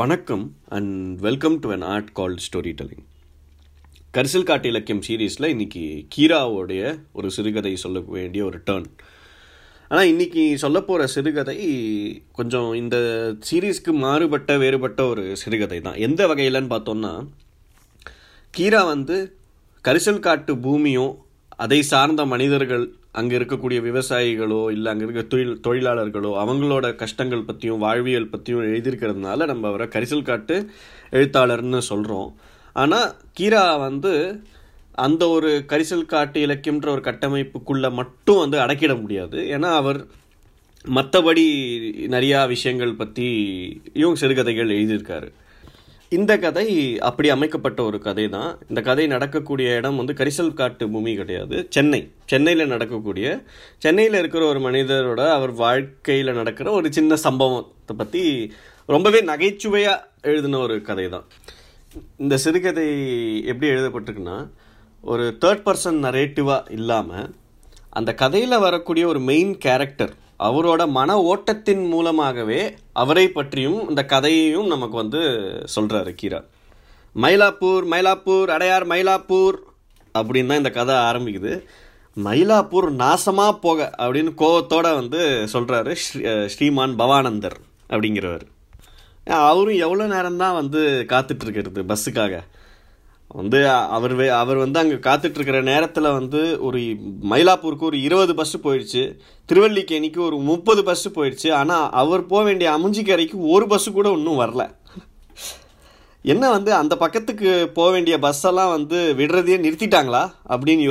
வணக்கம் and welcome to an art called story telling. கரிசல்காட்டு இலக்கியம் சீரீஸில் இன்றைக்கி கீராவோடைய ஒரு சிறுகதை சொல்ல வேண்டிய ஒரு டர்ன். ஆனால் இன்றைக்கி சொல்ல போகிற சிறுகதை கொஞ்சம் இந்த சீரீஸ்க்கு வேறுபட்ட ஒரு சிறுகதை தான். எந்த வகையிலன்னு பார்த்தோம்னா, கீரா கரிசல்காட்டு பூமியும் அதை சார்ந்த மனிதர்கள், அங்கே இருக்கக்கூடிய விவசாயிகளோ இல்லை அங்கே இருக்க தொழிலாளர்களோ அவங்களோட கஷ்டங்கள் பற்றியும் வாழ்வியல் பற்றியும் எழுதியிருக்கிறதுனால நம்ம அவரை கரிசல்காட்டு எழுத்தாளர்னு சொல்கிறோம். ஆனால் கீரா அந்த ஒரு கரிசல்காட்டு இலக்கியம்ன்ற ஒரு கட்டமைப்புக்குள்ளே மட்டும் அடக்கிட முடியாது. ஏன்னா அவர் மற்றபடி நிறையா விஷயங்கள் பற்றியும் சிறுகதைகள் எழுதியிருக்காரு. இந்த கதை அப்படி அமைக்கப்பட்ட ஒரு கதை தான். இந்த கதை நடக்கக்கூடிய இடம் கரிசல்காட்டு பூமி கிடையாது, சென்னையில் நடக்கக்கூடிய, சென்னையில் இருக்கிற ஒரு மனிதரோட அவர் வாழ்க்கையில் நடக்கிற ஒரு சின்ன சம்பவத்தை பற்றி ரொம்பவே நகைச்சுவையாக எழுதின ஒரு கதை தான். இந்த சிறுகதை எப்படி எழுதப்பட்டிருக்குன்னா, ஒரு தேர்ட் பர்சன் நரேட்டிவாக இல்லாமல் அந்த கதையில் வரக்கூடிய ஒரு மெயின் கேரக்டர் அவரோட மன ஓட்டத்தின் மூலமாகவே அவரை பற்றியும் இந்த கதையையும் நமக்கு சொல்கிறாரு கீரா. மயிலாப்பூர் அடையார் மயிலாப்பூர் அப்படின்னு தான் இந்த கதை ஆரம்பிக்குது. மயிலாப்பூர் நாசமாக போக அப்படின்னு கோவத்தோடு சொல்கிறாரு ஸ்ரீமான் பவானந்தர் அப்படிங்கிறவர். அவரும் எவ்வளோ நேரம்தான் காத்துட்ருக்கிறது பஸ்ஸுக்காக. அவர் அங்கே காத்துட்ருக்கிற நேரத்தில் ஒரு மயிலாப்பூருக்கு ஒரு 20 பஸ்ஸு போயிடுச்சு, திருவல்லிக்கேணிக்கு ஒரு 30 பஸ்ஸு போயிடுச்சு. ஆனால் அவர் போக வேண்டிய அமுஞ்சிக்கரைக்கு ஒரு பஸ்ஸு கூட இன்னும் வரல. என்ன அந்த பக்கத்துக்கு போக வேண்டிய பஸ்ஸெல்லாம் விடுறதையே நிறுத்திட்டாங்களா அப்படின்னு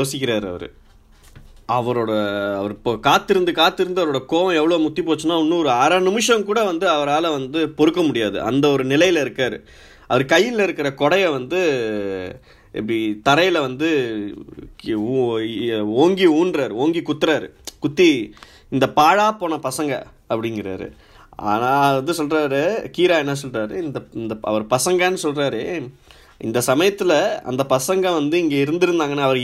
யோசிக்கிறார் அவர். அவர் இப்போ காத்திருந்து அவரோட கோவம் எவ்வளோ முத்தி போச்சுன்னா, இன்னும் ஒரு அரை நிமிஷம் கூட அவரால் பொறுக்க முடியாது. அந்த ஒரு நிலையில் இருக்கார். அவர் கையில் இருக்கிற கொடையை இப்படி தரையில் ஓங்கி குத்துறாரு. குத்தி இந்த பாழா போன பசங்க அப்படிங்கிறாரு. ஆனால் சொல்கிறாரு கீரா. என்ன சொல்கிறாரு, இந்த அவர் பசங்கன்னு சொல்கிறாரு. இந்த சமயத்தில் அந்த பசங்க இங்கே இருந்திருந்தாங்கன்னா, அவர்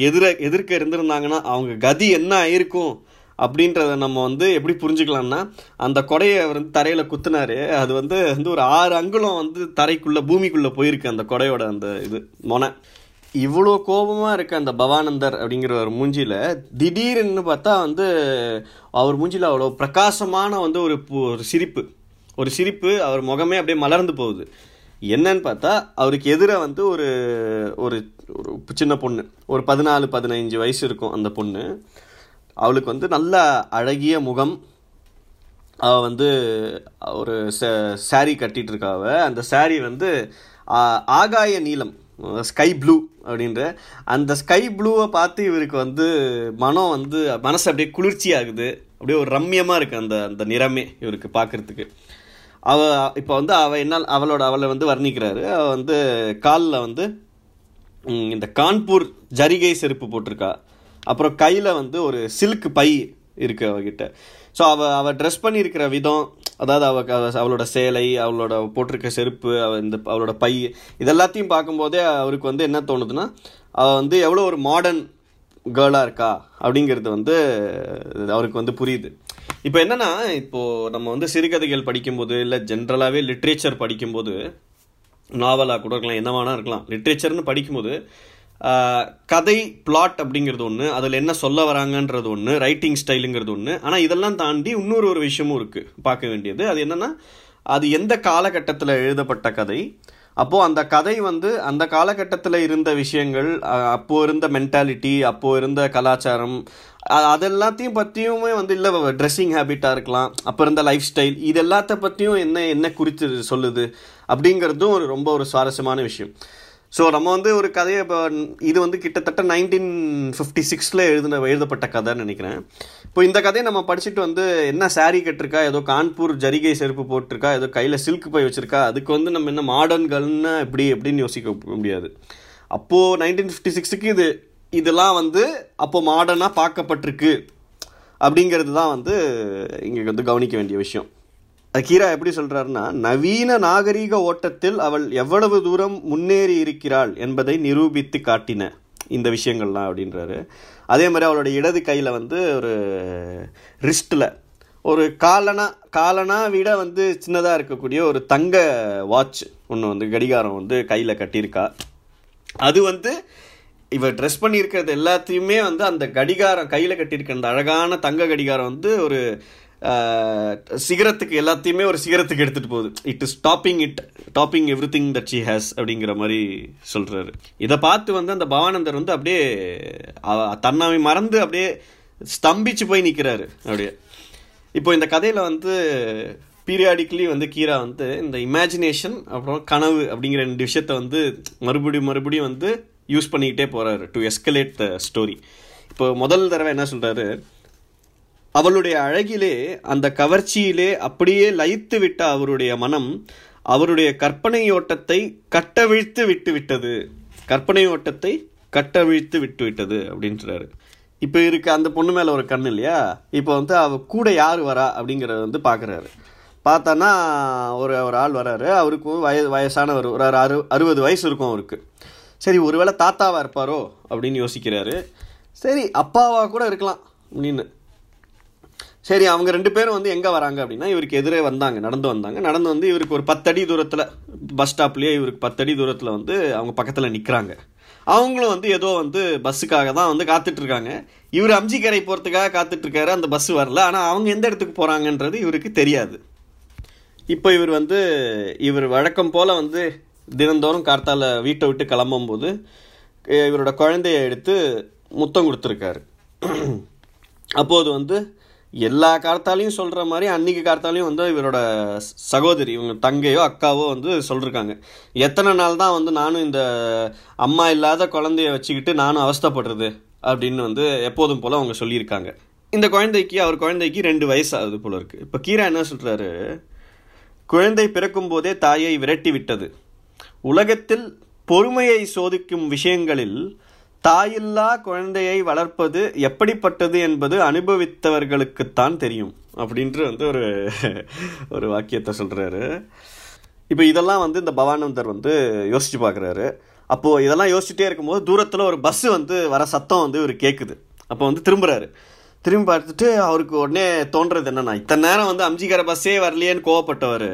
எதிர்க்க இருந்திருந்தாங்கன்னா அவங்க கதி என்ன ஆயிருக்கும் அப்படின்றத நம்ம எப்படி புரிஞ்சுக்கலாம்னா, அந்த கொடையை அவர் தரையில் குத்துனாரு. அது ஒரு 6 அங்குலம் தரைக்குள்ளே பூமிக்குள்ளே போயிருக்கு அந்த கொடையோட அந்த இது மொனை. இவ்வளோ கோபமாக இருக்க அந்த பவானந்தர் அப்படிங்கிற ஒரு மூஞ்சியில் திடீர்னு பார்த்தா அவர் மூஞ்சியில் அவ்வளோ பிரகாசமான ஒரு சிரிப்பு அவர் முகமே அப்படியே மலர்ந்து போகுது. என்னன்னு பார்த்தா அவருக்கு எதிராக ஒரு ஒரு சின்ன பொண்ணு, ஒரு 14-15 வயசு இருக்கும் அந்த பொண்ணு. அவளுக்கு நல்ல அழகிய முகம். அவள் ஒரு சாரீ கட்டிகிட்டு இருக்காவ. அந்த சாரீ ஆகாய நீலம், ஸ்கை ப்ளூ அப்படின்ற அந்த ஸ்கை ப்ளூவை பார்த்து இவருக்கு மனம் மனசு அப்படியே குளிர்ச்சியாகுது. அப்படியே ஒரு ரம்யமாக இருக்குது அந்த அந்த நிறமே இவருக்கு பார்க்குறதுக்கு. அவளை வர்ணிக்கிறாரு. அவள் காலில் இந்த கான்பூர் ஜரிகை செருப்பு போட்டிருக்கா. அப்புறம் கையில் ஒரு சில்க் பை இருக்குது அவகிட்ட. ஸோ அவள் ட்ரெஸ் பண்ணியிருக்கிற விதம், அதாவது அவளோட சேலை, அவளோட போட்டிருக்க செருப்பு, அவளோட பை, இதெல்லாத்தையும் பார்க்கும்போதே அவருக்கு என்ன தோணுதுன்னா, அவள் எவ்வளோ ஒரு மாடர்ன் கேர்ளாக இருக்கா அப்படிங்கிறது அவருக்கு புரியுது. இப்போ என்னென்னா, இப்போது நம்ம சிறுகதைகள் படிக்கும்போது இல்லை ஜென்ரலாகவே லிட்ரேச்சர் படிக்கும்போது, நாவலாக கூட இருக்கலாம், என்னவானா இருக்கலாம், லிட்ரேச்சர்னு படிக்கும்போது கதை பிளாட் அப்படிங்கிறது ஒன்று, அதில் என்ன சொல்ல வராங்கன்றது ஒன்று, ரைட்டிங் ஸ்டைலுங்கிறது ஒன்று. ஆனால் இதெல்லாம் தாண்டி இன்னொரு விஷயமும் இருக்குது பார்க்க வேண்டியது. அது என்னென்னா, அது எந்த காலகட்டத்தில் எழுதப்பட்ட கதை, அப்போது அந்த கதை அந்த காலகட்டத்தில் இருந்த விஷயங்கள், அப்போது இருந்த மென்டாலிட்டி, அப்போது இருந்த கலாச்சாரம், அதெல்லாத்தையும் பற்றியுமே இல்லை ட்ரெஸ்ஸிங் ஹேபிட்டாக இருக்கலாம், அப்போ இருந்த லைஃப் ஸ்டைல், இது எல்லாத்த பற்றியும் என்ன குறித்து சொல்லுது அப்படிங்கிறதும் ரொம்ப சுவாரஸ்யமான விஷயம். ஸோ நம்ம ஒரு கதையை, இப்போ இது கிட்டத்தட்ட 1956 எழுதப்பட்ட கதைன்னு நினைக்கிறேன். இப்போ இந்த கதையை நம்ம படிச்சுட்டு என்ன சாரீ கட்டிருக்கா, ஏதோ கான்பூர் ஜரிகை செருப்பு போட்டிருக்கா, ஏதோ கையில் சில்க் போய் வச்சுருக்கா, அதுக்கு நம்ம என்ன மாடர்ன்கள்னு இப்படி எப்படின்னு யோசிக்க முடியாது. அப்போது 1956க்கு இதெல்லாம் அப்போது மாடர்னாக பார்க்கப்பட்டிருக்கு அப்படிங்கிறது தான் இங்கே கவனிக்க வேண்டிய விஷயம். கீரா எப்படி சொல்கிறாருன்னா, நவீன நாகரீக ஓட்டத்தில் அவள் எவ்வளவு தூரம் முன்னேறி இருக்கிறாள் என்பதை நிரூபித்து காட்டின இந்த விஷயங்கள்லாம் அப்படின்றாரு. அதே மாதிரி அவளோட இடது கையில் ஒரு ரிஸ்ட்டில் ஒரு காலனா விட வந்து சின்னதாக இருக்கக்கூடிய ஒரு தங்க வாட்ச் ஒன்று வந்து கடிகாரம் வந்து கையில் கட்டியிருக்கா. அது வந்து இவர் ட்ரெஸ் பண்ணியிருக்கிறது எல்லாத்தையுமே வந்து அந்த கடிகாரம் கையில் கட்டியிருக்க அந்த அழகான தங்க கடிகாரம் வந்து ஒரு சிகரத்துக்கு எல்லாத்தையுமே ஒரு சிகரத்துக்கு எடுத்துகிட்டு போகுது. It is topping everything that she has அப்படிங்கிற மாதிரி சொல்கிறாரு. இதை பார்த்து வந்து அந்த பவானந்தர் வந்து அப்படியே தன்னாவை மறந்து அப்படியே ஸ்தம்பிச்சு போய் நிற்கிறாரு. அப்படியே இப்போ இந்த கதையில் வந்து பீரியாடிக்கலி வந்து கீரா வந்து இந்த இமேஜினேஷன் அப்புறம் கனவு அப்படிங்கிற ரெண்டு விஷயத்தை வந்து மறுபடியும் வந்து யூஸ் பண்ணிக்கிட்டே போகிறாரு டு எஸ்கலேட் த ஸ்டோரி. இப்போ முதல் தடவை என்ன சொல்கிறாரு, அவளுடைய அழகிலே அந்த கவர்ச்சியிலே அப்படியே லயித்து விட்ட அவருடைய மனம் அவருடைய கற்பனையோட்டத்தை கட்டவிழ்த்து விட்டு விட்டது அப்படின்றாரு. இப்போ இருக்க அந்த பொண்ணு மேலே ஒரு கண் இல்லையா, இப்போ வந்து அவ கூட யார் வரா அப்படிங்கிறத வந்து பார்க்குறாரு. பார்த்தான்னா ஒரு ஆள் வராரு. அவருக்கு வயசானவர், ஒரு 60 வயசு இருக்கும் அவருக்கு. சரி, ஒருவேளை தாத்தாவாக இருப்பாரோ அப்படின்னு யோசிக்கிறாரு. சரி, அப்பாவாக கூட இருக்கலாம் அப்படின்னு. சரி, அவங்க ரெண்டு பேரும் வந்து எங்கே வராங்க அப்படின்னா, இவருக்கு எதிரே நடந்து வந்து இவருக்கு ஒரு 10 அடி தூரத்தில், பஸ் ஸ்டாப்லேயே இவருக்கு 10 அடி தூரத்தில் வந்து அவங்க பக்கத்தில் நிற்கிறாங்க. அவங்களும் வந்து ஏதோ வந்து பஸ்ஸுக்காக தான் வந்து காத்துட்ருக்காங்க. இவர் அம்ஜிக்கரை போகிறதுக்காக காத்துட்ருக்காரு. அந்த பஸ்ஸு வரல. ஆனால் அவங்க எந்த இடத்துக்கு போகிறாங்கன்றது இவருக்கு தெரியாது. இப்போ இவர் வழக்கம் போல் வந்து தினந்தோறும் கார்த்தால வீட்டை விட்டு கிளம்பும்போது இவரோட குழந்தைய எடுத்து முத்தம் கொடுத்துருக்காரு. அப்போது வந்து எல்லா கார்த்தாலையும் சொல்கிற மாதிரி அன்றைக்கி கார்த்தாலையும் வந்து இவரோட சகோதரி, இவங்க தங்கையோ அக்காவோ வந்து சொல்லியிருக்காங்க, எத்தனை நாள் தான் வந்து நானும் இந்த அம்மா இல்லாத குழந்தைய வச்சுக்கிட்டு நானும் அவஸ்தைப்படுறது அப்படின்னு வந்து எப்போதும் போல் அவங்க சொல்லியிருக்காங்க. இந்த அவர் குழந்தைக்கு 2 வயசு ஆகுது போல இருக்குது. இப்போ கீரா என்ன சொல்கிறாரு, குழந்தை பிறக்கும் போதே தாயை விரட்டி விட்டது. உலகத்தில் பொறுமையை சோதிக்கும் விஷயங்களில் தாயில்லா குழந்தையை வளர்ப்பது எப்படிப்பட்டது என்பது அனுபவித்தவர்களுக்குத்தான் தெரியும் அப்படின்ட்டு வந்து ஒரு வாக்கியத்தை சொல்கிறாரு. இப்போ இதெல்லாம் வந்து இந்த பவானந்தர் வந்து யோசித்து பார்க்குறாரு. அப்போது இதெல்லாம் யோசிச்சுட்டே இருக்கும்போது தூரத்தில் ஒரு பஸ்ஸு வந்து வர சத்தம் வந்து இவர் கேட்குது. அப்போ வந்து திரும்பி பார்த்துட்டு அவருக்கு உடனே தோன்றது என்னென்னா, இத்தனை நேரம் வந்து அம்ஜிக்கார பஸ்ஸே வரலையேன்னு கோவப்பட்டவர்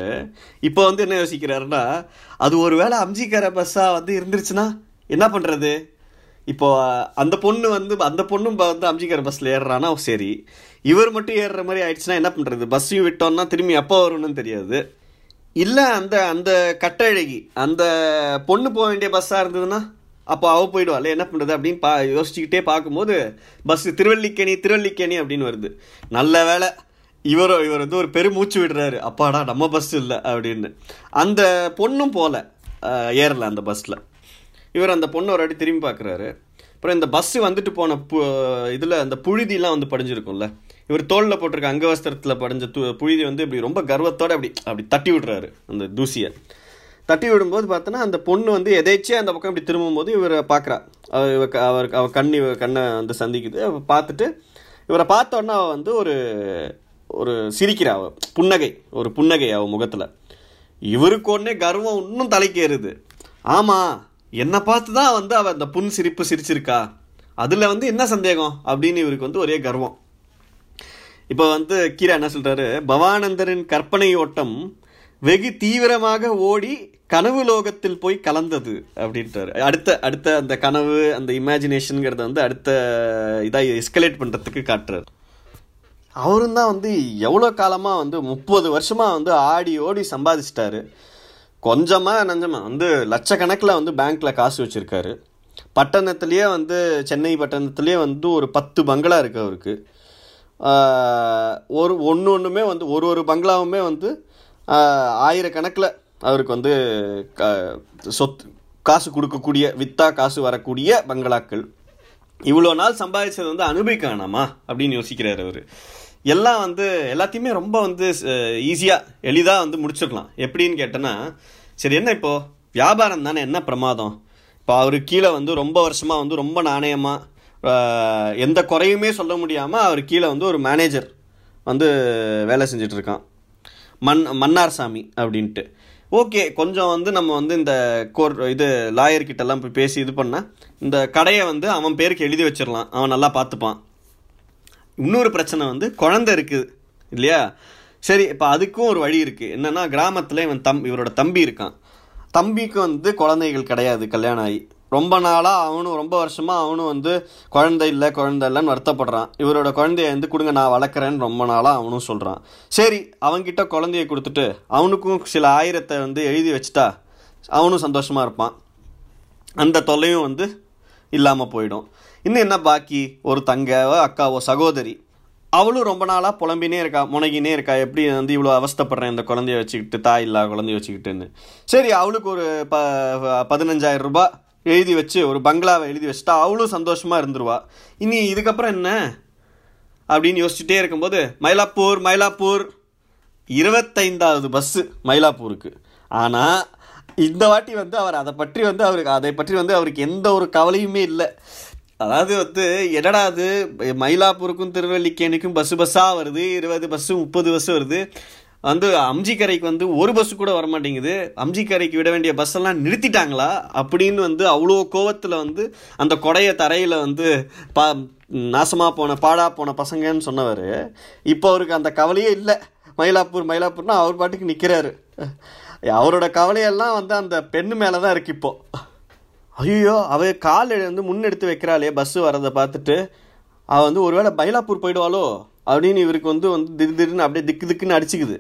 இப்போ வந்து என்ன யோசிக்கிறாருன்னா, அது ஒரு வேளை அம்ஜிக்கார பஸ்ஸாக வந்து இருந்துருச்சுன்னா என்ன பண்ணுறது? இப்போது அந்த பொண்ணும் வந்து அம்ஜிக்கார பஸ்ஸில் ஏறுறான்னா சரி, இவர் மட்டும் ஏறுற மாதிரி ஆயிடுச்சுன்னா என்ன பண்ணுறது? பஸ்ஸையும் விட்டோன்னா திரும்பி எப்போ வரும்னு தெரியாது. இல்லை அந்த கட்டழகி அந்த பொண்ணு போக வேண்டிய பஸ்ஸாக இருந்ததுன்னா அப்போ அவள் போயிடுவாள், என்ன பண்ணுறது அப்படின்னு யோசிச்சுக்கிட்டே பார்க்கும்போது பஸ்ஸு திருவல்லிக்கேணி அப்படின்னு வருது. நல்ல வேலை இவர் வந்து ஒரு பெருமூச்சு விடுறாரு, அப்பாடா நம்ம பஸ் இல்லை அப்படின்னு. அந்த பொண்ணும் போகல, ஏறலை அந்த பஸ்ஸில். இவர் அந்த பொண்ணு ஒரு அடி திரும்பி பார்க்குறாரு. அப்புறம் இந்த பஸ்ஸு வந்துட்டு போன இதில் அந்த புழுதியெலாம் வந்து படிஞ்சிருக்கும்ல, இவர் தோளில் போட்டிருக்க அங்கவஸ்திரத்தில் படிஞ்ச புழுதி வந்து இப்படி ரொம்ப கர்வத்தோடு அப்படி தட்டி விடுறாரு அந்த தூசியை. தட்டி விடும்போது பார்த்தோன்னா அந்த பொண்ணு வந்து எதேச்சியாக அந்த பக்கம் இப்படி திரும்பும்போது இவரை பார்க்குறா. அவள் கண்ணை வந்து சந்திக்குது. அவள் பார்த்துட்டு இவரை பார்த்தோன்னா அவள் வந்து ஒரு ஒரு சிரிக்கிறா. அவள் புன்னகை அவள் முகத்தில். இவருக்கு உடனே கர்வம் இன்னும் தலைக்கேறுது. ஆமாம், என்னை பார்த்து தான் வந்து அவள் அந்த புன்சிரிப்பு சிரிச்சிருக்கா, அதில் வந்து என்ன சந்தேகம் அப்படின்னு இவருக்கு வந்து ஒரே கர்வம். இப்போ வந்து கீரா என்ன சொல்கிறாரு, பவானந்தரின் கற்பனை ஓட்டம் வெகு தீவிரமாக ஓடி கனவு லோகத்தில் போய் கலந்தது அப்படின்றாரு. அடுத்த அந்த கனவு, அந்த இமேஜினேஷனுங்கிறத வந்து அடுத்த இதாக எஸ்கலேட் பண்ணுறதுக்கு காட்டுறாரு. அவரும் தான் வந்து எவ்வளோ காலமாக வந்து 30 வருஷமாக வந்து ஓடி சம்பாதிச்சிட்டாரு. கொஞ்சமாக நஞ்சமாக வந்து லட்சக்கணக்கில் வந்து பேங்க்கில் காசு வச்சுருக்காரு. பட்டணத்துலேயே வந்து சென்னை பட்டணத்துலேயே வந்து ஒரு 10 பங்களா இருக்குது அவருக்கு. ஒன்றுமே வந்து ஒரு பங்களாவுமே வந்து ஆயிரக்கணக்கில் அவருக்கு வந்து காசு கொடுக்கக்கூடிய, வித்தா காசு வரக்கூடிய பங்களாக்கள். இவ்வளோ நாள் சம்பாதிச்சது வந்து அனுபவிக்க வேணாமா அப்படின்னு யோசிக்கிறார் அவர். எல்லாத்தையுமே ரொம்ப வந்து எளிதாக வந்து முடிச்சிடலாம். எப்படின்னு கேட்டோன்னா, சரி என்ன இப்போது வியாபாரம் தானே, என்ன பிரமாதம்? இப்போ அவரு கீழே வந்து ரொம்ப வருஷமாக வந்து ரொம்ப நாணயமாக எந்த குறையுமே சொல்ல முடியாமல் அவர் கீழே வந்து ஒரு மேனேஜர் வந்து வேலை செஞ்சிட்ருக்கான், மன்னார்சாமி அப்படின்ட்டு. ஓகே, கொஞ்சம் வந்து நம்ம வந்து இந்த லாயர்கிட்டலாம் போய் பேசி இது பண்ணால் இந்த கடையை வந்து அவன் பேருக்கு எழுதி வச்சிடலாம், அவன் நல்லா பார்த்துப்பான். இன்னொரு பிரச்சனை வந்து குழந்தை இருக்குது இல்லையா? சரி, இப்போ அதுக்கும் ஒரு வழி இருக்குது. என்னென்னா, கிராமத்தில் இவன் இவரோட தம்பி இருக்கான். தம்பிக்கு குழந்தைகள் கிடையாது, கல்யாணம் ஆகி ரொம்ப நாளாக. அவனும் ரொம்ப வருஷமாக அவனும் குழந்தை இல்லைன்னு வருத்தப்படுறான். இவரோட குழந்தைய கொடுங்க, நான் வளர்க்குறேன்னு ரொம்ப நாளாக அவனும் சொல்கிறான். சரி, அவன்கிட்ட குழந்தைய கொடுத்துட்டு அவனுக்கும் சில ஆயிரத்தை எழுதி வச்சுட்டா அவனும் சந்தோஷமாக இருப்பான். அந்த தொல்லையும் இல்லாமல் போயிடும். இன்னும் என்ன பாக்கி? ஒரு தங்காவோ அக்காவோ சகோதரி. அவளும் ரொம்ப நாளாக முனகினே இருக்கா, எப்படி இவ்வளோ அவஸ்தப்படுறேன் இந்த குழந்தைய வச்சுக்கிட்டு, தாய் இல்லா குழந்தைய வச்சுக்கிட்டுன்னு. சரி, அவளுக்கு ஒரு 15,000 ரூபாய் எழுதி வச்சு ஒரு பங்களாவை எழுதி வச்சுட்டா அவளும் சந்தோஷமாக இருந்துருவா. இனி இதுக்கப்புறம் என்ன அப்படின்னு யோசிச்சுட்டே இருக்கும்போது மயிலாப்பூர் 25வது பஸ்ஸு மயிலாப்பூருக்கு. ஆனால் இந்த வாட்டி அவர் அதை பற்றி அவருக்கு எந்த ஒரு கவலையுமே இல்லை. அதாவது என்னடா அது, மயிலாப்பூருக்கும் திருவல்லிக்கேணிக்கும் பஸ்ஸாக வருது, 20 பஸ்ஸு 30 பஸ்ஸு வருது. அம்ஜிக்கரைக்கு ஒரு பஸ்ஸு கூட வரமாட்டேங்குது. அம்ஜிக்கரைக்கு விட வேண்டிய பஸ்ஸெல்லாம் நிறுத்திட்டாங்களா அப்படின்னு அவ்வளோ கோவத்தில் அந்த கொடைய தரையில் நாசமாக போன பாடா போன பசங்கன்னு சொன்னவர். இப்போ அவருக்கு அந்த கவலையே இல்லை. மயிலாப்பூர்னா அவர் பாட்டுக்கு நிற்கிறாரு. அவரோட கவலையெல்லாம் அந்த பெண்ணு மேலே தான் இருக்குது. இப்போது ஐயோ, அவ கால் முன்னெடுத்து வைக்கிறாளே பஸ்ஸு வரதை பார்த்துட்டு, அவள் ஒருவேளை மயிலாப்பூர் போயிடுவாளோ அப்படின்னு இவருக்கு திடீர்னு அப்படியே திக்குன்னு அடிச்சுக்குது.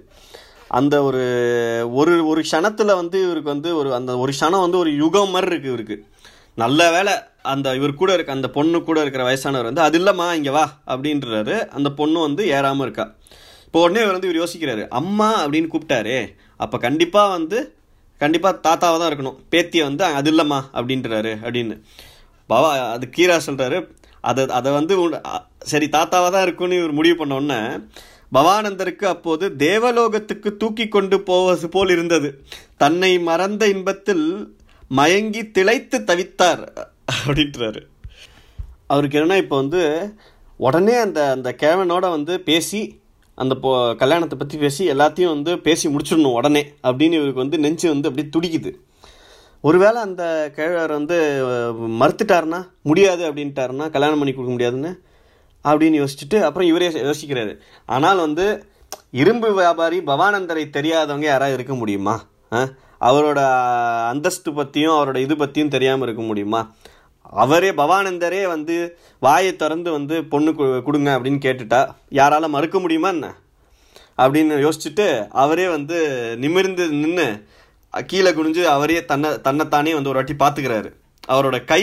அந்த ஒரு ஒரு க்ஷணத்தில் இவருக்கு ஒரு க்ஷணம் ஒரு யுகம் மாதிரி இருக்குது இவருக்கு. நல்ல வேலை அந்த இவர் கூட இருக்க அந்த பொண்ணு கூட இருக்கிற வயசானவர் அது இல்லைம்மா இங்கே வா அப்படின்றாரு. அந்த பொண்ணு ஏறாமல் இருக்கா. இப்போ உடனே இவர் யோசிக்கிறாரு, அம்மா அப்படின்னு கூப்பிட்டாரு, அப்போ கண்டிப்பாக தாத்தாவை தான் இருக்கணும், பேத்தியை அது இல்லைம்மா அப்படின்றாரு அப்படின்னு பாவா அது கீரா சொல்கிறாரு. அதை சரி தாத்தாவாக தான் இருக்குன்னு இவர் முடிவு பண்ணோன்னே பவானந்தருக்கு அப்போது தேவலோகத்துக்கு தூக்கி கொண்டு போவது போல் இருந்தது. தன்னை மறந்த இன்பத்தில் மயங்கி திளைத்து தவித்தார் அப்படின்றாரு. அவருக்கு என்னன்னா, இப்போ உடனே அந்த அந்த கிழவனோட பேசி அந்த கல்யாணத்தை பற்றி பேசி எல்லாத்தையும் பேசி முடிச்சிடணும் உடனே அப்படின்னு இவருக்கு நெஞ்சு அப்படியே துடிக்குது. ஒருவேளை அந்த கிழவர் மறுத்துட்டாருனா, முடியாது அப்படின்ட்டாருனா, கல்யாணம் பண்ணி கொடுக்க முடியாதுன்னு அப்படின்னு யோசிச்சுட்டு அப்புறம் இவரே யோசிக்கிறாரு. ஆனால் இரும்பு வியாபாரி பவானந்தரை தெரியாதவங்க யாராவது இருக்க முடியுமா? அவரோட அந்தஸ்து பற்றியும் அவரோட இது பற்றியும் தெரியாமல் இருக்க முடியுமா? அவரே பவானந்தரே வாயை திறந்து பொண்ணு கொடுங்க அப்படின்னு கேட்டுட்டா யாரால் மறுக்க முடியுமா என்ன அப்படின்னு யோசிச்சுட்டு அவரே நிமிர்ந்து நின்று கீழே குனிஞ்சு அவரே தன்னைத்தானே ஒரு வாட்டி பார்த்துக்கிறாரு. அவரோட கை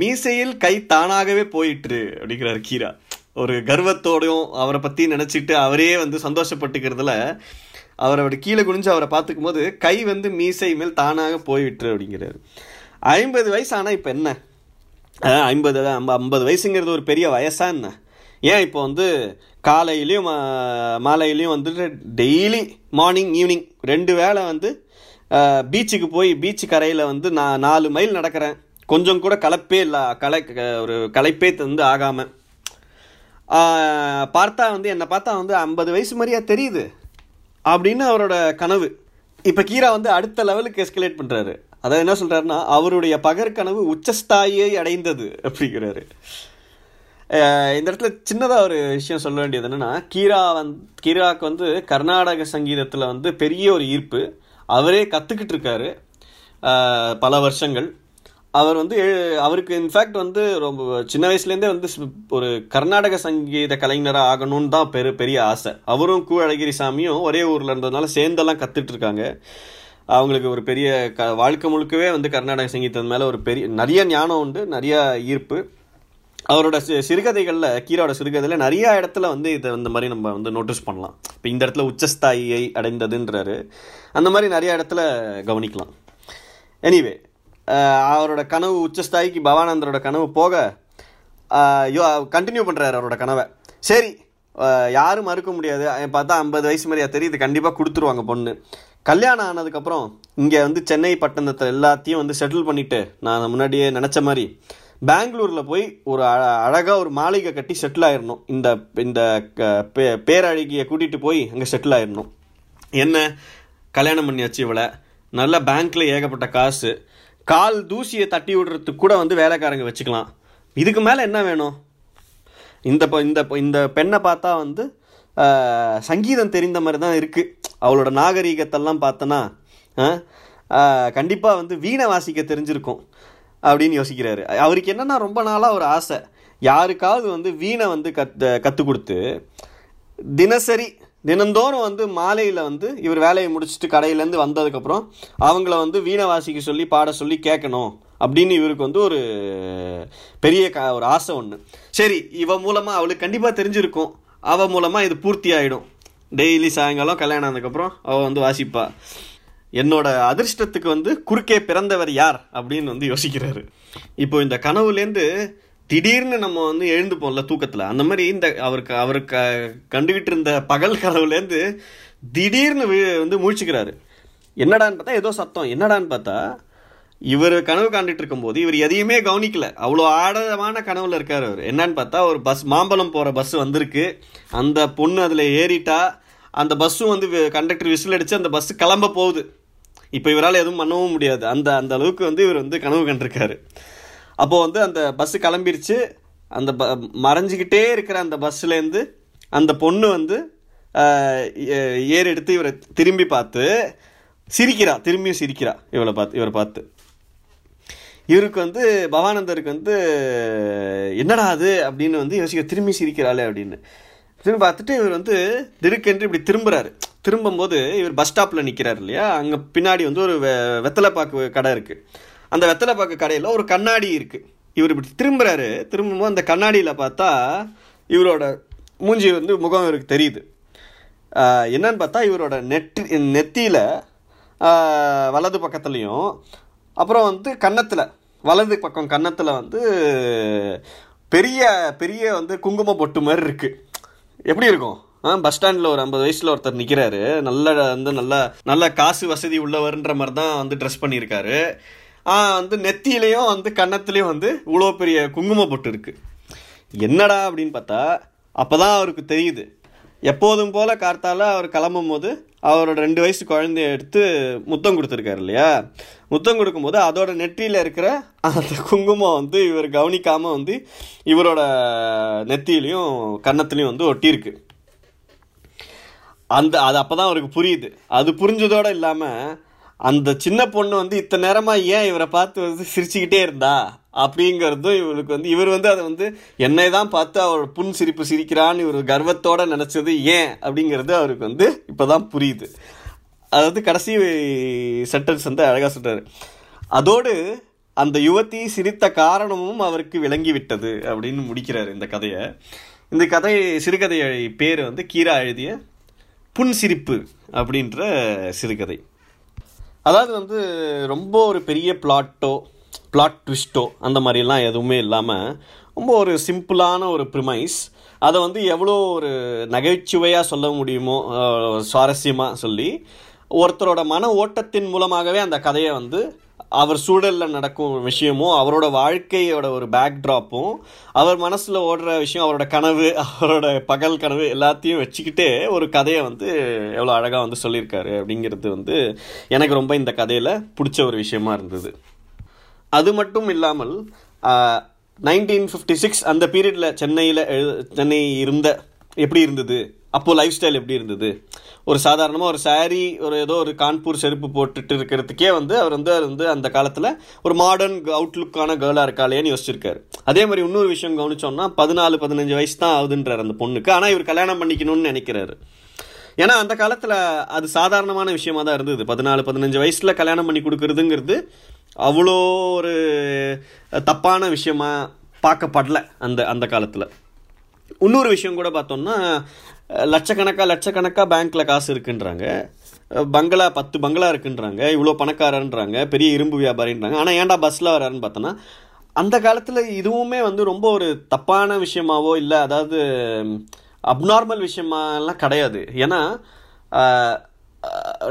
மீசையில் கை தானாகவே போயிட்டு அப்படிங்கிறார் கீரா. ஒரு கர்வத்தோடையும் அவரை பற்றி நினச்சிக்கிட்டு அவரே சந்தோஷப்பட்டுக்கிறதுல அவரோட கீழே குனிஞ்சு அவரை பார்த்துக்கும் போது கை மீசை மேல் தானாக போயிட்டு அப்படிங்கிறாரு. 50 வயசு ஆனால் இப்போ என்ன? 50 வயசுங்கிறது ஒரு பெரிய வயசா என்ன? ஏன் இப்போ காலையிலையும் மாலையிலையும் டெய்லி மார்னிங் ஈவினிங் 2 வேளை பீச்சுக்கு போய் பீச்சு கரையில் நான் 4 மைல் நடக்கிறேன், கொஞ்சம் கூட களைப்பே இல்லை, ஒரு களைப்பே ஆகாமல் பார்த்தா என்னை பார்த்தா 50 வயசு மாதிரியா தெரியுது அப்படின்னு அவரோட கனவு. இப்போ கீரா அடுத்த லெவலுக்கு எஸ்கலேட் பண்ணுறாரு. அதை என்ன சொல்கிறாருன்னா, அவருடைய பகற்கனவு உச்சஸ்தாயை அடைந்தது அப்படிங்கிறாரு. இந்த இடத்துல சின்னதாக ஒரு விஷயம் சொல்ல வேண்டியது என்னென்னா, கீராவுக்கு கர்நாடக சங்கீதத்தில் பெரிய ஒரு ஈர்ப்பு. அவரே கற்றுக்கிட்டு இருக்காரு பல வருஷங்கள். அவர் அவருக்கு இன்ஃபேக்ட் ரொம்ப சின்ன வயசுலேருந்தே ஒரு கர்நாடக சங்கீத கலைஞராக ஆகணும்னு தான் பெரிய ஆசை. அவரும் கூ அழகிரிசாமியும் ஒரே ஊரில் இருந்ததுனால சேர்ந்தெல்லாம் கற்றுட்ருக்காங்க. அவங்களுக்கு ஒரு பெரிய வாழ்க்கை முழுக்கவே கர்நாடக சங்கீதத்து மேலே ஒரு பெரிய நிறைய ஞானம் உண்டு, நிறையா ஈர்ப்பு. அவரோட சிறுகதைகளில், கீராவோட சிறுகதையில் நிறையா இடத்துல இதை இந்த மாதிரி நம்ம நோட்டீஸ் பண்ணலாம். இப்போ இந்த இடத்துல உச்சஸ்தாயை அடைந்ததுன்றாரு, அந்த மாதிரி நிறையா இடத்துல கவனிக்கலாம். எனிவே, அவரோட கனவு உச்சஸ்தாய்க்கு பவானந்தரோட கனவு போக கண்டினியூ பண்ணுறாரு அவரோட கனவை. சரி, யாரும் மறுக்க முடியாது, பார்த்தா 50 வயசு மாதிரியா தெரியுது, கண்டிப்பாக கொடுத்துருவாங்க பொண்ணு. கல்யாணம் ஆனதுக்கப்புறம் இங்கே சென்னை பட்டணத்தை எல்லாத்தையும் செட்டில் பண்ணிவிட்டு நான் முன்னாடியே நினச்ச மாதிரி பெங்களூரில் போய் ஒரு அழகாக ஒரு மாளிகை கட்டி செட்டில் ஆயிடணும். இந்த பேரழகியை கூட்டிகிட்டு போய் அங்கே செட்டில் ஆயிடணும். என்ன, கல்யாணம் பண்ணியாச்சு இவளை, நல்லா பேங்க்கில் ஏகப்பட்ட காசு, கால் தூசியை தட்டி விடுறதுக்கு கூட வேலைக்காரங்க வச்சுக்கலாம். இதுக்கு மேலே என்ன வேணும்? இந்த இந்த இந்த பெண்ணை பார்த்தா வந்து சங்கீதம் தெரிந்த மாதிரி தான் இருக்குது. அவளோட நாகரீகத்தெல்லாம் பார்த்தோன்னா கண்டிப்பாக வந்து வீணை வாசிக்க தெரிஞ்சிருக்கும் அப்படின்னு யோசிக்கிறாரு. அவருக்கு என்னென்னா ரொம்ப நாளாக ஒரு ஆசை, யாருக்காவது வந்து வீணை வந்து கற்றுக் கொடுத்து தினசரி தினந்தோறும் வந்து மாலையில் வந்து இவர் வேலையை முடிச்சுட்டு கடையிலேருந்து வந்ததுக்கப்புறம் அவங்கள வந்து வீணை வாசிக்க சொல்லி பாட சொல்லி கேட்கணும் அப்படின்னு இவருக்கு வந்து ஒரு பெரிய ஒரு ஆசை ஒன்று. சரி, இவ மூலமாக அவளுக்கு கண்டிப்பாக தெரிஞ்சிருக்கும், அவள் மூலமாக இது பூர்த்தி ஆகிடும். டெய்லி சாயங்காலம் கல்யாணம் ஆனதுக்கப்புறம் அவள் வந்து வாசிப்பா. என்னோட அதிர்ஷ்டத்துக்கு வந்து குறுக்கே பிறந்தவர் யார் அப்படின்னு வந்து யோசிக்கிறாரு. இப்போ இந்த கனவுலேருந்து திடீர்னு நம்ம வந்து எழுந்துப்போம்ல தூக்கத்தில், அந்த மாதிரி இந்த அவருக்கு கண்டுகிட்டு இருந்த பகல் கனவுலேருந்து திடீர்னு வந்து முழிச்சுக்கிறாரு. என்னடான்னு பார்த்தா ஏதோ சத்தம், என்னடான்னு பார்த்தா இவர் கனவு காண்டுட்டு இருக்கும்போது இவர் எதையுமே கவனிக்கல, அவ்வளோ ஆழமான கனவுல இருக்கார் அவர். என்னன்னு பார்த்தா ஒரு பஸ், மாம்பழம் போகிற பஸ் வந்திருக்கு, அந்த பொண்ணு அதில் ஏறிட்டா, அந்த பஸ்ஸும் வந்து கண்டக்டர் விசில் அடித்து அந்த பஸ்ஸு கிளம்ப போகுது. இப்போ இவரால் எதுவும் பண்ணவும் முடியாது, அந்த அந்த அளவுக்கு வந்து இவர் வந்து கனவு கண்டிருக்காரு. அப்போது வந்து அந்த பஸ்ஸு கிளம்பிருச்சு, அந்த மறைஞ்சிக்கிட்டே இருக்கிற அந்த பஸ்ஸுலேருந்து அந்த பொண்ணு வந்து ஏறி எடுத்து இவரை திரும்பி பார்த்து சிரிக்கிறா, திரும்பியும் சிரிக்கிறா இவரை பார்த்து. இவருக்கு வந்து பவானந்தருக்கு வந்து என்னடா அது அப்படின்னு வந்து யோசிக்க, திரும்பி சிரிக்கிறாளே அப்படின்னு திரும்பி பார்த்துட்டு இவர் வந்து திடுக்கென்று இப்படி திரும்புகிறாரு. திரும்பும்போது இவர் பஸ் ஸ்டாப்பில் நிற்கிறார் இல்லையா, அங்கே பின்னாடி வந்து ஒரு வெத்தலைப்பாக்கு கடை இருக்குது. அந்த வெத்தலைப்பாக்கு கடையில் ஒரு கண்ணாடி இருக்குது. இவர் இப்படி திரும்புகிறாரு, திரும்பும்போது அந்த கண்ணாடியில் பார்த்தா இவரோட மூஞ்சி வந்து முகம் இவருக்கு தெரியுது. என்னன்னு பார்த்தா இவரோட நெத்தியில் வலது பக்கத்துலேயும் அப்புறம் வந்து கன்னத்தில் வலது பக்கம் கன்னத்தில் வந்து பெரிய பெரிய வந்து குங்கும பொட்டு மாதிரி இருக்குது. எப்படி இருக்கும்? பஸ் ஸ்டாண்டில் ஒரு 50 வயசில் ஒருத்தர் நிற்கிறாரு, நல்ல வந்து நல்ல காசு வசதி உள்ளவர்ன்ற மாதிரி தான் வந்து ட்ரெஸ் பண்ணியிருக்காரு. வந்து நெத்தியிலையும் வந்து கன்னத்துலேயும் வந்து இவ்வளோ பெரிய குங்கும பொட்டு இருக்குது. என்னடா அப்படின்னு பார்த்தா அப்போ தான் அவருக்கு தெரியுது. எப்போதும் போல் கார்த்தால அவர் கிளம்பும் போது அவரோட 2 வயசு குழந்தைய எடுத்து முத்தம் கொடுத்துருக்காரு இல்லையா, முத்தம் கொடுக்கும்போது அதோட நெற்றியில் இருக்கிற அந்த குங்குமம் வந்து இவர் கவனிக்காமல் வந்து இவரோட நெத்தியிலையும் கன்னத்துலேயும் வந்து ஒட்டியிருக்கு. அது அப்போ தான் அவருக்கு புரியுது. அது புரிஞ்சதோடு இல்லாமல் அந்த சின்ன பொண்ணு வந்து இத்தனை நேரமாக ஏன் இவரை பார்த்து வந்து சிரிச்சுக்கிட்டே இருந்தா அப்படிங்கிறதும் இவருக்கு வந்து, இவர் வந்து அதை வந்து என்னை தான் பார்த்து அவர் புன் சிரிப்பு சிரிக்கிறான்னு இவர் கர்வத்தோடு நினச்சது ஏன் அப்படிங்கிறது அவருக்கு வந்து இப்போ தான் புரியுது. அதாவது கடைசி சென்டென்ஸ் வந்து அழகாக சொல்கிறார், அதோடு அந்த யுவதி சிரித்த காரணமும் அவருக்கு விளங்கிவிட்டது அப்படின்னு முடிக்கிறார் இந்த கதையை. இந்த கதை சிறுகதை பேர் வந்து கீரா எழுதிய புன்சிரிப்பு அப்படின்ற சிறுகதை. அதாவது வந்து ரொம்ப ஒரு பெரிய பிளாட் ட்விஸ்ட்டோ அந்த மாதிரிலாம் எதுவுமே இல்லாமல் ரொம்ப ஒரு சிம்பிளான ஒரு ப்ரிமைஸ், அதை வந்து எவ்வளோ ஒரு நகைச்சுவையாக சொல்ல முடியுமோ சுவாரஸ்யமாக சொல்லி ஒருத்தரோட மன ஓட்டத்தின் மூலமாகவே அந்த கதையை வந்து அவர் சூழலில் நடக்கும் விஷயமும் அவரோட வாழ்க்கையோட ஒரு பேக்ட்ராப்பும் அவர் மனசில் ஓடுற விஷயம், அவரோட கனவு, அவரோட பகல் கனவு எல்லாத்தையும் வச்சுக்கிட்டே ஒரு கதையை வந்து எவ்வளோ அழகாக வந்து சொல்லியிருக்காரு அப்படிங்கிறது வந்து எனக்கு ரொம்ப இந்த கதையில் பிடிச்ச ஒரு விஷயமா இருந்தது. அது மட்டும் இல்லாமல் 1956 அந்த பீரியடில் சென்னை இருந்த எப்படி இருந்தது, அப்போது லைஃப் ஸ்டைல் எப்படி இருந்தது, ஒரு சாதாரணமாக ஒரு சாரீ ஒரு ஏதோ ஒரு கான்பூர் செருப்பு போட்டுட்டு இருக்கிறதுக்கே வந்து அவர் வந்து அது வந்து அந்த காலத்தில் ஒரு மாடர்ன் அவுட்லுக்கான கேர்ளாக இருக்காளேன்னு யோசிச்சிருக்காரு. அதே மாதிரி இன்னொரு விஷயம் கவனிச்சோம்னா 14-15 வயசு தான் ஆகுதுன்றார் அந்த பொண்ணுக்கு, ஆனால் இவர் கல்யாணம் பண்ணிக்கணும்னு நினைக்கிறாரு. ஏன்னா அந்த காலத்தில் அது சாதாரணமான விஷயமாக தான் இருந்தது. 14-15 வயசில் கல்யாணம் பண்ணி கொடுக்குறதுங்கிறது அவ்வளோ ஒரு தப்பான விஷயமா பார்க்கப்படலை அந்த அந்த காலத்தில். இன்னொரு விஷயம் கூட பார்த்தோம்னா லட்சக்கணக்காக பேங்க்கில் காசு இருக்குன்றாங்க, பங்களா 10 பங்களா இருக்குன்றாங்க, இவ்வளோ பணக்காரன்றாங்க, பெரிய இரும்பு வியாபாரின்றாங்க, ஆனால் ஏன்டா பஸ்ஸில் வராருன்னு பார்த்தோன்னா அந்த காலத்தில் இதுவுமே வந்து ரொம்ப ஒரு தப்பான விஷயமாவோ இல்லை அதாவது அப்நார்மல் விஷயமாலாம் கிடையாது. ஏன்னா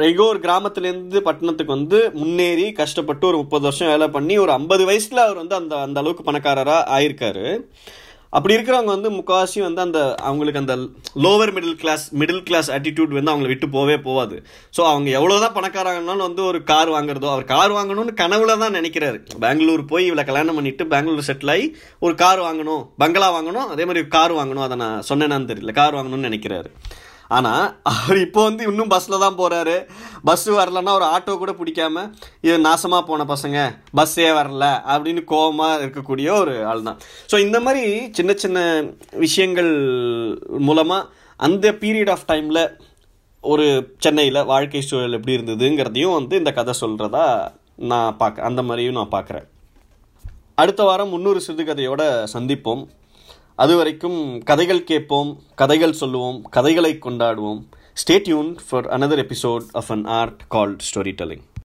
ஏதோ ஒரு கிராமத்துலேருந்து பட்டணத்துக்கு வந்து முன்னேறி கஷ்டப்பட்டு ஒரு 30 வருஷம் வேலை பண்ணி ஒரு 50 வயசில் அவர் வந்து அந்த அந்த அளவுக்கு பணக்காரராக ஆயிருக்காரு. அப்படி இருக்கிறவங்க வந்து முக்கால்வாசி வந்து அந்த அவங்களுக்கு அந்த லோவர் மிடில் கிளாஸ் ஆட்டிடியூட் வந்து அவங்கள விட்டு போவே போகாது. ஸோ அவங்க எவ்வளோதான் பணக்காரங்கனாலும் வந்து ஒரு கார் வாங்குறதோ, அவர் கார் வாங்கணும்னு கனவுல தான் நினைக்கிறாரு. பெங்களூர் போய் இவளை கல்யாணம் பண்ணிட்டு பெங்களூர் செட்டில் ஆகி ஒரு கார் வாங்கணும், பங்களா வாங்கணும், அதே மாதிரி கார் வாங்கணும், அதை நான் சொன்னேன்னு தெரியல, கார் வாங்கணும்னு நினைக்கிறாரு. ஆனால் அவர் இப்போ வந்து இன்னும் பஸ்ஸில் தான் போகிறாரு. பஸ்ஸு வரலன்னா ஒரு ஆட்டோ கூட பிடிக்காமல் இது நாசமாக போன பசங்க பஸ்ஸே வரல அப்படின்னு கோபமாக இருக்கக்கூடிய ஒரு ஆள் தான். ஸோ இந்த மாதிரி சின்ன சின்ன விஷயங்கள் மூலமாக அந்த பீரியட் ஆஃப் டைமில் ஒரு சென்னையில் வாழ்க்கை சூழல் எப்படி இருந்ததுங்கிறதையும் வந்து இந்த கதை சொல்கிறதா நான் அந்த மாதிரியும் நான் பார்க்குறேன். அடுத்த வாரம் 300 சிறுகதையோடு சந்திப்போம். அது வரைக்கும் கதைகள் கேட்போம், கதைகள் சொல்லுவோம், கதைகளை கொண்டாடுவோம். Stay tuned for another episode of an art called storytelling.